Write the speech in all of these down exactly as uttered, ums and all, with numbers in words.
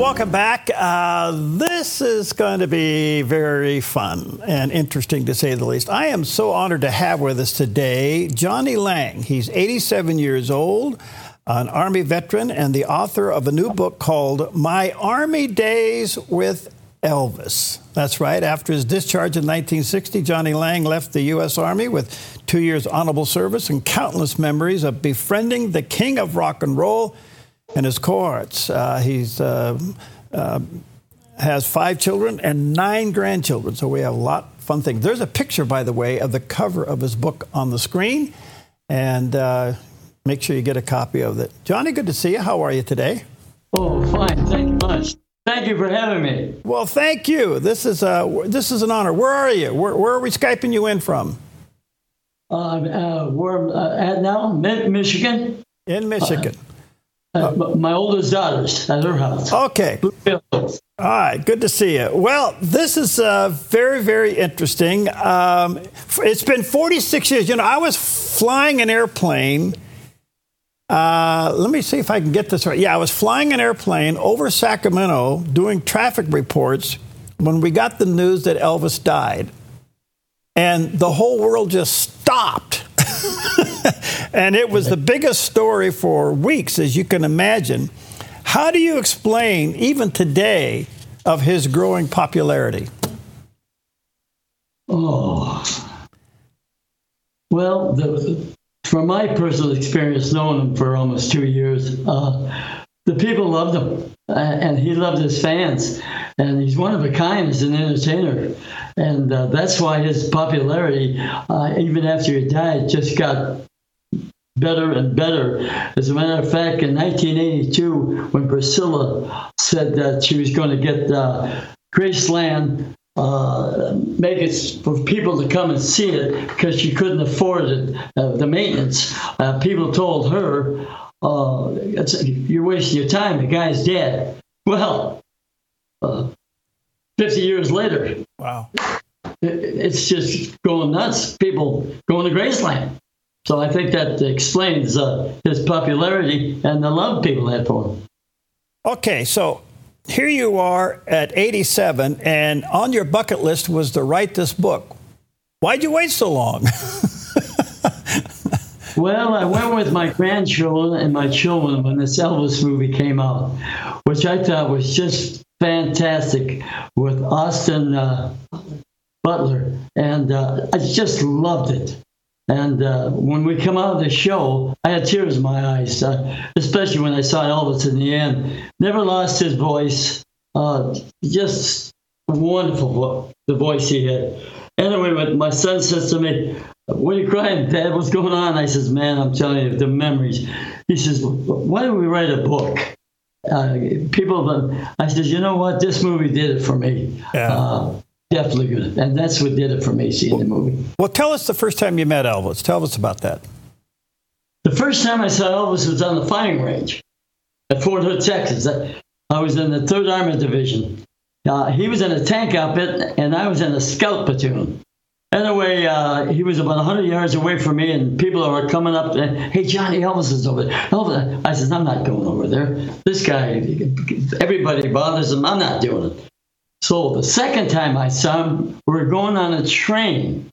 welcome back. Uh, this is going to be very fun and interesting, to say the least. I am so honored to have with us today Johnny Lang. He's eighty-seven years old, an Army veteran, and the author of a new book called My Army Days with Elvis. That's right. After his discharge in nineteen sixty, Johnny Lang left the U S. Army with two years honorable service and countless memories of befriending the king of rock and roll and his cohorts. Uh, he's uh, uh, has five children and nine grandchildren, so we have a lot of fun things. There's a picture, by the way, of the cover of his book on the screen, and uh, make sure you get a copy of it. Johnny, good to see you. How are you today? Oh, fine. Thank you much. Thank you for having me. Well, thank you. This is a, this is an honor. Where are you? Where, where are we Skyping you in from? Uh, uh, we're uh, at now, Michigan. In Michigan. Uh, uh, my oldest daughter's at her house. Okay. All right. Good to see you. Well, this is uh, very, very interesting. Um, it's been forty-six years. You know, I was flying an airplane. Uh, let me see if I can get this right. Yeah, I was flying an airplane over Sacramento doing traffic reports when we got the news that Elvis died. And the whole world just stopped. And it was the biggest story for weeks, as you can imagine. How do you explain, even today, of his growing popularity? Oh. Well, the... From my personal experience, knowing him for almost two years, uh, the people loved him, uh, and he loved his fans. And he's one of a kind as an entertainer, and uh, that's why his popularity, uh, even after he died, just got better and better. As a matter of fact, in nineteen eighty-two, when Priscilla said that she was going to get uh, Graceland, Uh, make it for people to come and see it, because she couldn't afford it, uh, the maintenance. Uh, people told her, uh, it's, you're wasting your time, the guy's dead. Well, uh, fifty years later, wow, it, it's just going nuts, people going to Graceland. So I think that explains uh, his popularity and the love people had for him. Okay, so here you are at eighty-seven, and on your bucket list was to write this book. Why'd you wait so long? Well, I went with my grandchildren and my children when this Elvis movie came out, which I thought was just fantastic, with Austin uh, Butler, and uh, I just loved it. And uh, when we come out of the show, I had tears in my eyes, uh, especially when I saw Elvis in the end. Never lost his voice. Uh, just wonderful, vo- the voice he had. Anyway, my son says to me, "What are you crying, Dad? What's going on?" I says, "Man, I'm telling you, the memories." He says, "Why don't we write a book?" Uh, people, I says, "You know what? This movie did it for me." Yeah. Uh, Definitely good. And that's what did it for me, seeing the movie. Well, tell us the first time you met Elvis. Tell us about that. The first time I saw Elvis was on the firing range at Fort Hood, Texas. I was in the third Armored Division. Uh, he was in a tank outfit, and I was in a scout platoon. Anyway, uh, he was about one hundred yards away from me, and people are coming up, and, "Hey, Johnny, Elvis is over there." Elvis. I said, "I'm not going over there. This guy, everybody bothers him. I'm not doing it." So the second time I saw him, we were going on a train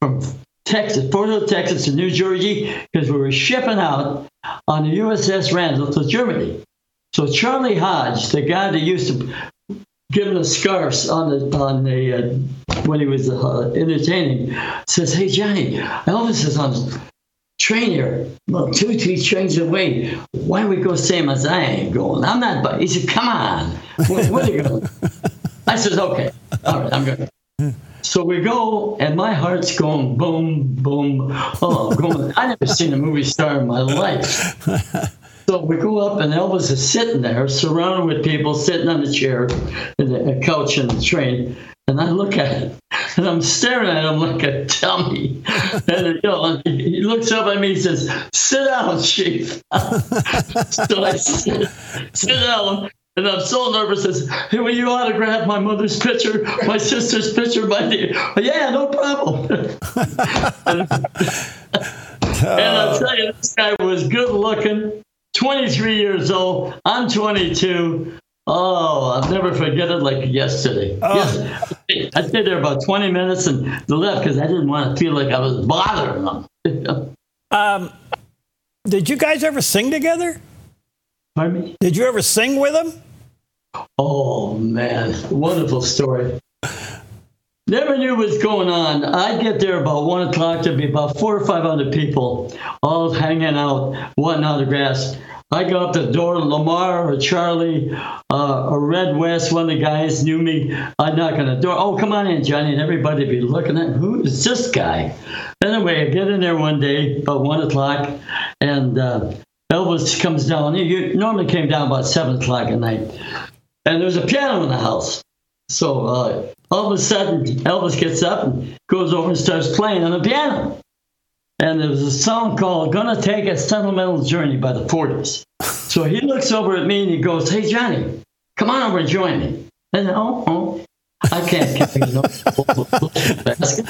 from Texas, Fort Hood, Texas to New Jersey, because we were shipping out on the U S S Randall to Germany. So Charlie Hodge, the guy that used to give him the scarves on the on the uh, when he was uh, entertaining, says, "Hey Johnny, Elvis is on the train here, well, two, three trains away. Why don't we go same as I ain't going? I'm not." But he said, "Come on, where, where are you going?" I says, "Okay, all right, I'm good." So we go, and my heart's going boom, boom. Oh, going! I never seen a movie star in my life. So we go up, and Elvis is sitting there, surrounded with people, sitting on a chair, and a couch in the train. And I look at him, and I'm staring at him like a dummy. And you know, he looks up at me, he says, "Sit down, Chief." So I sit, sit down. And I'm so nervous. I said, "Hey, will you autograph my mother's picture, my sister's picture, my dear?" "Yeah, no problem." and, and I'll tell you, this guy was good looking, twenty-three years old. I'm twenty-two. Oh, I'll never forget it like yesterday. Oh. Yes, I stayed there about twenty minutes and they left because I didn't want to feel like I was bothering them. um, did you guys ever sing together? Pardon me? Did you ever sing with them? Oh, man. Wonderful story. Never knew what's going on. I'd get there about one o'clock. There'd be about four or five other people all hanging out, wanting autographs. I go up the door, Lamar or Charlie uh, or Red West, one of the guys knew me. I'd knock on the door. Oh, come on in, Johnny. And everybody would be looking at who is this guy? Anyway, I get in there one day about one o'clock, and uh, Elvis comes down. He normally came down about seven o'clock at night. And there's a piano in the house. So uh, all of a sudden, Elvis gets up and goes over and starts playing on the piano. And there was a song called Gonna Take a Sentimental Journey by the forties. So he looks over at me and he goes, hey, Johnny, come on over and join me. And oh, oh, I can't carry no basket.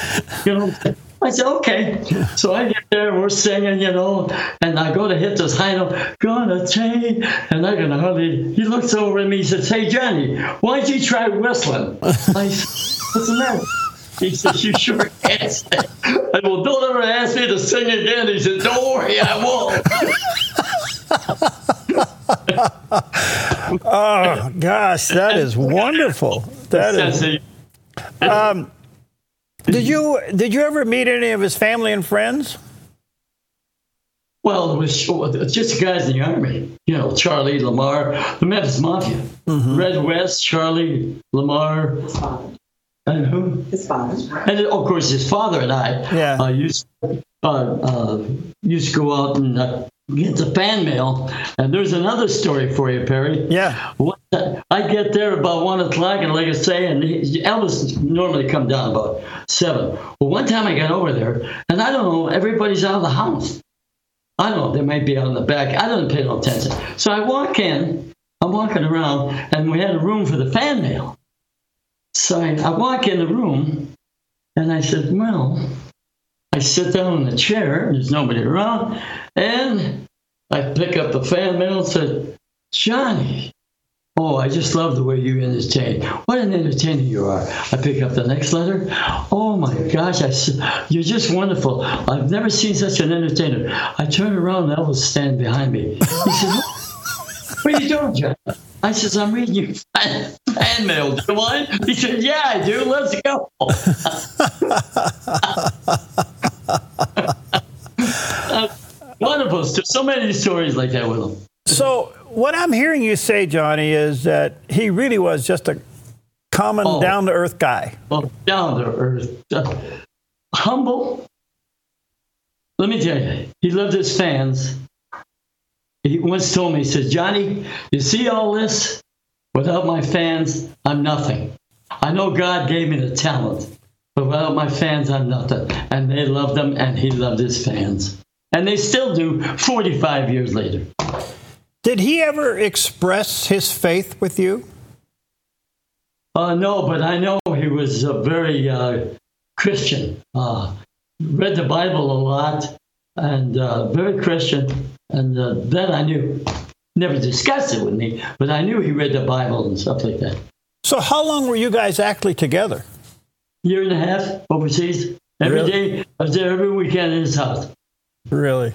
You know, I said, okay. So I get there, we're singing, you know, and I go to hit this high note, gonna take, and I can hardly, he looks over at me, he says, hey, Johnny, why don't you try whistling? I said, what's the matter? He says, you sure can't sing. I go, don't ever ask me to sing again. He said, don't worry, I won't. Oh, gosh, that is wonderful. That is. Um, did you did you ever meet any of his family and friends? Well, it was, it was just guys in the Army. You know, Charlie, Lamar, the Memphis Mafia. Mm-hmm. Red West, Charlie, Lamar. And who? His father. And of course, his father and I yeah. uh, used uh, uh, used to go out and uh, get the fan mail. And there's another story for you, Perry. Yeah. What, uh, I get there about one o'clock, and like I say, and he, Elvis normally come down about seven. Well, one time I got over there, and I don't know, everybody's out of the house. I don't know, they might be out in the back. I don't pay no attention. So I walk in, I'm walking around, and we had a room for the fan mail. So I, I walk in the room, and I said, well, I sit down in the chair. There's nobody around. And I pick up the fan mail and said, Johnny, oh, I just love the way you entertain. What an entertainer you are. I pick up the next letter. Oh, my gosh, I, you're just wonderful. I've never seen such an entertainer. I turn around, and Elvis standing behind me. He said, what are you doing, Johnny? I says, I'm reading you fan mail, do I? He said, yeah, I do. Let's go. uh, wonderful. So many stories like that with him. So what I'm hearing you say, Johnny, is that he really was just a common oh, down-to-earth guy. Oh, down-to-earth. Uh, humble. Let me tell you, he loved his fans. He once told me, he said, Johnny, you see all this? Without my fans, I'm nothing. I know God gave me the talent, but without my fans, I'm nothing. And they loved him, and he loved his fans. And they still do forty-five years later. Did he ever express his faith with you? Uh, no, but I know he was a very uh, Christian. Uh, read the Bible a lot, and uh, very Christian. And uh, that I knew. Never discussed it with me, but I knew he read the Bible and stuff like that. So how long were you guys actually together? Year and a half overseas. Every really? day. I was there every weekend in his house. Really?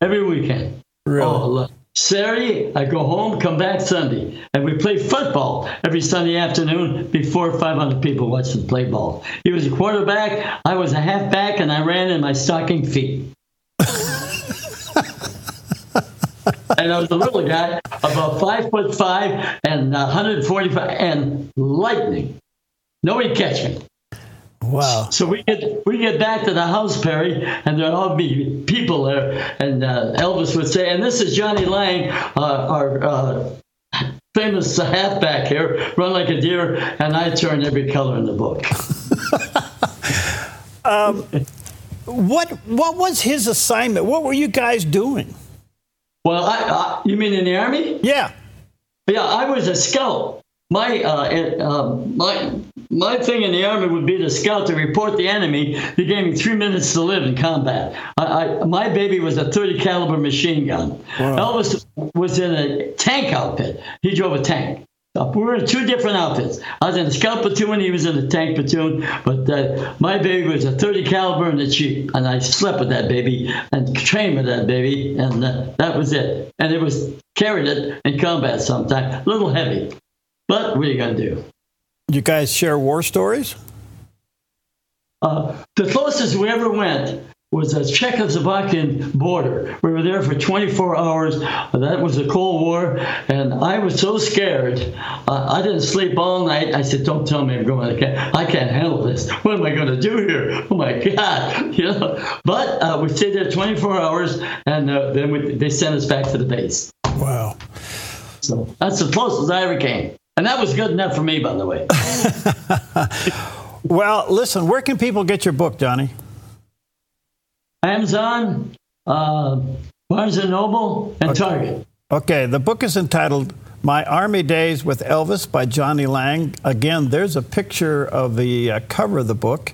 Every weekend. Really? Oh, look. Saturday, I go home, come back Sunday. And we play football every Sunday afternoon before five hundred people watched us play ball. He was a quarterback, I was a halfback, and I ran in my stocking feet. And I was a little guy, about five foot five and one forty-five, and lightning. Nobody catch me. Wow! So we get we get back to the house, Perry, and there'd all be people there. And uh, Elvis would say, "And this is Johnny Lang, uh, our uh, famous halfback here, run like a deer." And I turn every color in the book. um, what what was his assignment? What were you guys doing? Well, I, I, you mean in the Army? Yeah. Yeah, I was a scout. My uh, uh, my my thing in the Army would be to scout to report the enemy. They gave me three minutes to live in combat. I, I, my baby was a thirty caliber machine gun. Wow. Elvis was in a tank outfit. He drove a tank. We were in two different outfits. I was in the scout platoon, he was in the tank platoon, but uh, my baby was a thirty caliber and a Jeep, and I slept with that baby and trained with that baby, and uh, that was it. And it was carried it in combat sometimes, a little heavy. But what are you going to do? You guys share war stories? Uh, the closest we ever went was a Czechoslovakian border. We were there for twenty-four hours. That was the Cold War, and I was so scared. Uh, I didn't sleep all night. I said, don't tell me I'm going. I can't, I can't handle this. What am I going to do here? Oh, my God. You know? But uh, we stayed there twenty-four hours, and uh, then we, they sent us back to the base. Wow. So that's the closest I ever came. And that was good enough for me, by the way. Well, listen, where can people get your book, Johnny? Amazon, uh, Barnes and Noble, and okay. Target. Okay, the book is entitled My Army Days with Elvis by Johnny Lang. Again, there's a picture of the uh, cover of the book.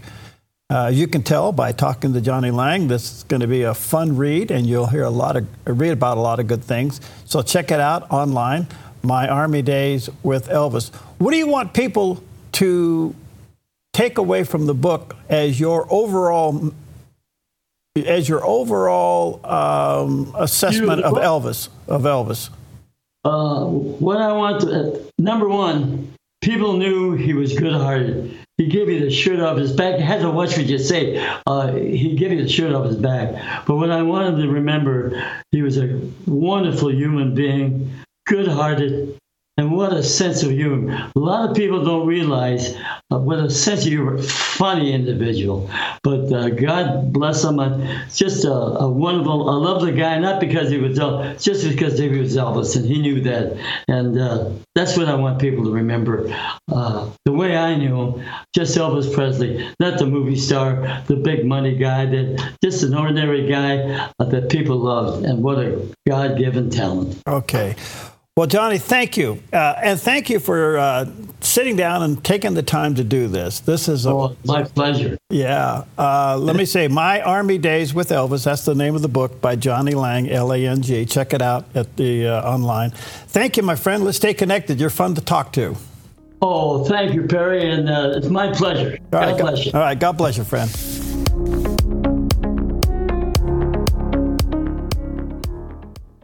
Uh, you can tell by talking to Johnny Lang. This is going to be a fun read, and you'll hear a lot of read about a lot of good things. So check it out online, My Army Days with Elvis. What do you want people to take away from the book as your overall As your overall um, assessment of Elvis, of Elvis, uh, what I want to uh, number one, people knew he was good-hearted. He gave you the shirt off his back. You had to watch what you say. Uh, he gave you the shirt off his back. But what I wanted to remember, he was a wonderful human being, good-hearted. And what a sense of humor. A lot of people don't realize uh, what a sense of humor, funny individual. But uh, God bless him. Uh, just a, a wonderful, I love the guy, not because he was Elvis, just because he was Elvis, and he knew that. And uh, that's what I want people to remember. Uh, the way I knew him, just Elvis Presley, not the movie star, the big money guy, that just an ordinary guy uh, that people loved. And what a God-given talent. Okay. Well, Johnny, thank you. Uh, and thank you for uh, sitting down and taking the time to do this. This is a, oh, my pleasure. Yeah. Uh, let me say, My Army Days with Elvis. That's the name of the book by Johnny Lang, L A N G. Check it out at the uh, online. Thank you, my friend. Let's stay connected. You're fun to talk to. Oh, thank you, Perry. And uh, it's my pleasure. All right, God bless you. All right. God bless you, friend.